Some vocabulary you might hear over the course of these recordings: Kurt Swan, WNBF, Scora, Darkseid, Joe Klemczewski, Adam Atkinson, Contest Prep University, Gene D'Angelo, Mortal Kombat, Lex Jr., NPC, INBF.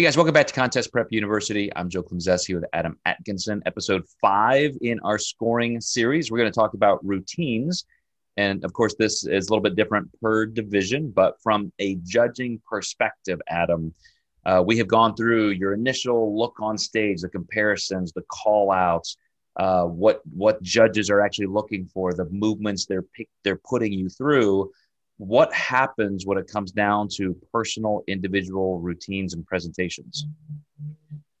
Hey guys, welcome back to Contest Prep University. I'm Joe Klemczewski with Adam Atkinson, episode 5 in our scoring series. We're going to talk about routines. And of course, this is a little bit different per division, but from a judging perspective, Adam, we have gone through your initial look on stage, the comparisons, the call outs, what judges are actually looking for, the movements they're putting you through. What happens when it comes down to personal, individual routines and presentations?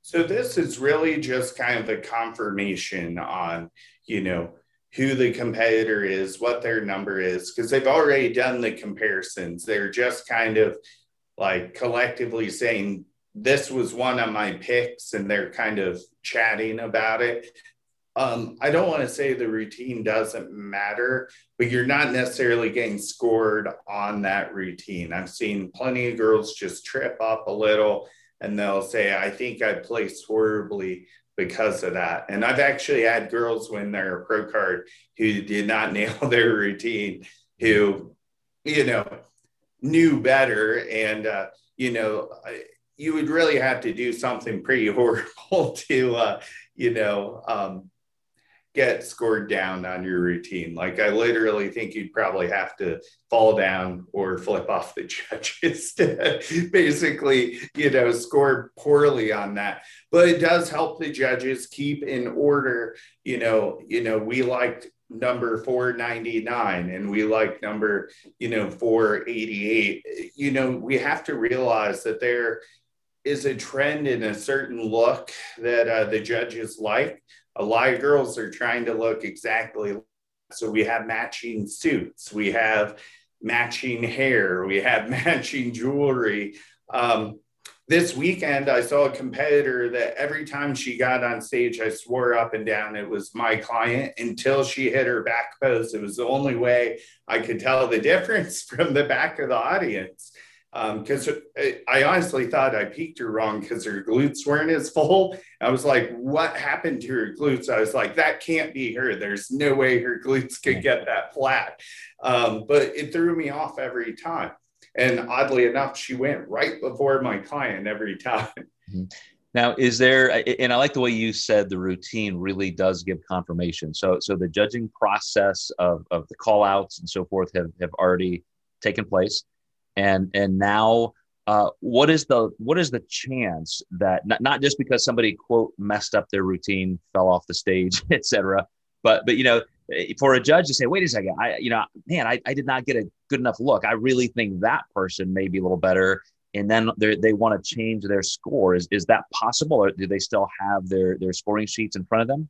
So this is really just kind of the confirmation on, who the competitor is, what their number is, because they've already done the comparisons. They're just kind of like collectively saying, this was one of my picks, and they're kind of chatting about it. I don't want to say the routine doesn't matter, but you're not necessarily getting scored on that routine. I've seen plenty of girls just trip up a little and they'll say, I think I placed horribly because of that. And I've actually had girls win their pro card who did not nail their routine, who, knew better. And, you would really have to do something pretty horrible to, get scored down on your routine. Like, I literally think you'd probably have to fall down or flip off the judges to basically, score poorly on that. But it does help the judges keep in order, we liked number 499 and we like number, 488. We have to realize that there is a trend in a certain look that the judges like. A lot of girls are trying to look exactly. So we have matching suits, we have matching hair, we have matching jewelry. This weekend, I saw a competitor that every time she got on stage, I swore up and down it was my client until she hit her back post. It was the only way I could tell the difference from the back of the audience. Because I honestly thought I peaked her wrong because her glutes weren't as full. I was like, what happened to her glutes? I was like, that can't be her. There's no way her glutes could get that flat. But it threw me off every time. And oddly enough, she went right before my client every time. Now, is there, and I like the way you said the routine really does give confirmation. So the judging process of the call outs and so forth have already taken place. And now, what is the chance that not just because somebody, quote, messed up their routine, fell off the stage, et cetera, but for a judge to say, wait a second, I did not get a good enough look. I really think that person may be a little better. And then they want to change their score. Is that possible? Or do they still have their scoring sheets in front of them?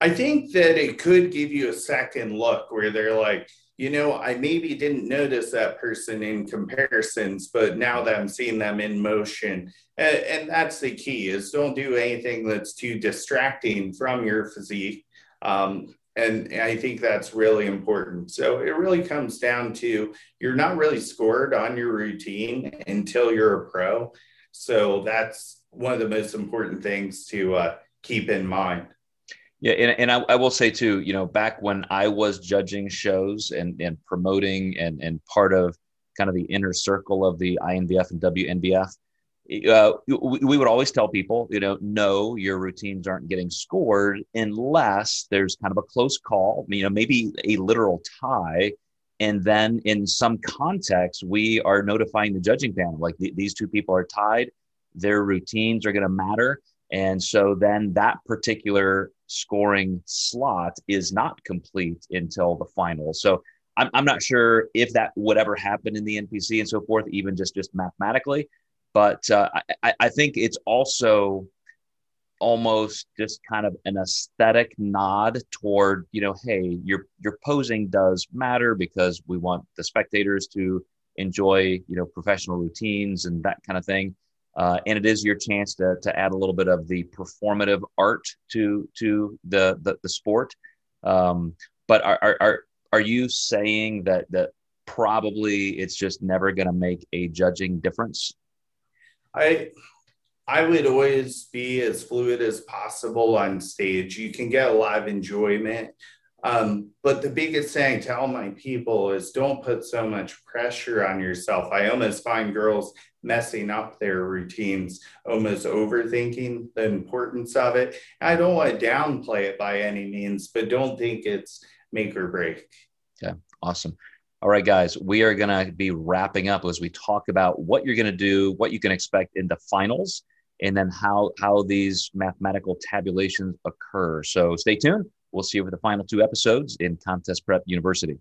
I think that it could give you a second look where they're like, I maybe didn't notice that person in comparisons, but now that I'm seeing them in motion, and that's the key, is don't do anything that's too distracting from your physique. And I think that's really important. So it really comes down to, you're not really scored on your routine until you're a pro. So that's one of the most important things to keep in mind. Yeah. And I will say too, back when I was judging shows and promoting and part of kind of the inner circle of the INBF and WNBF, we would always tell people, no, your routines aren't getting scored unless there's kind of a close call, maybe a literal tie. And then in some context, we are notifying the judging panel, like these two people are tied, their routines are going to matter. And so then that particular scoring slot is not complete until the final. So I'm not sure if that would ever happen in the NPC and so forth, even just mathematically. But I think it's also almost just kind of an aesthetic nod toward, hey, your posing does matter because we want the spectators to enjoy, professional routines and that kind of thing. And it is your chance to add a little bit of the performative art to the sport. But are you saying that probably it's just never going to make a judging difference? I would always be as fluid as possible on stage. You can get a lot of enjoyment But the biggest thing I tell my people is don't put so much pressure on yourself. I almost find girls messing up their routines, almost overthinking the importance of it. I don't want to downplay it by any means, but don't think it's make or break. Yeah, awesome. All right, guys, we are going to be wrapping up as we talk about what you're going to do, what you can expect in the finals, and then how these mathematical tabulations occur. So stay tuned. We'll see you for the final two episodes in Contest Prep University.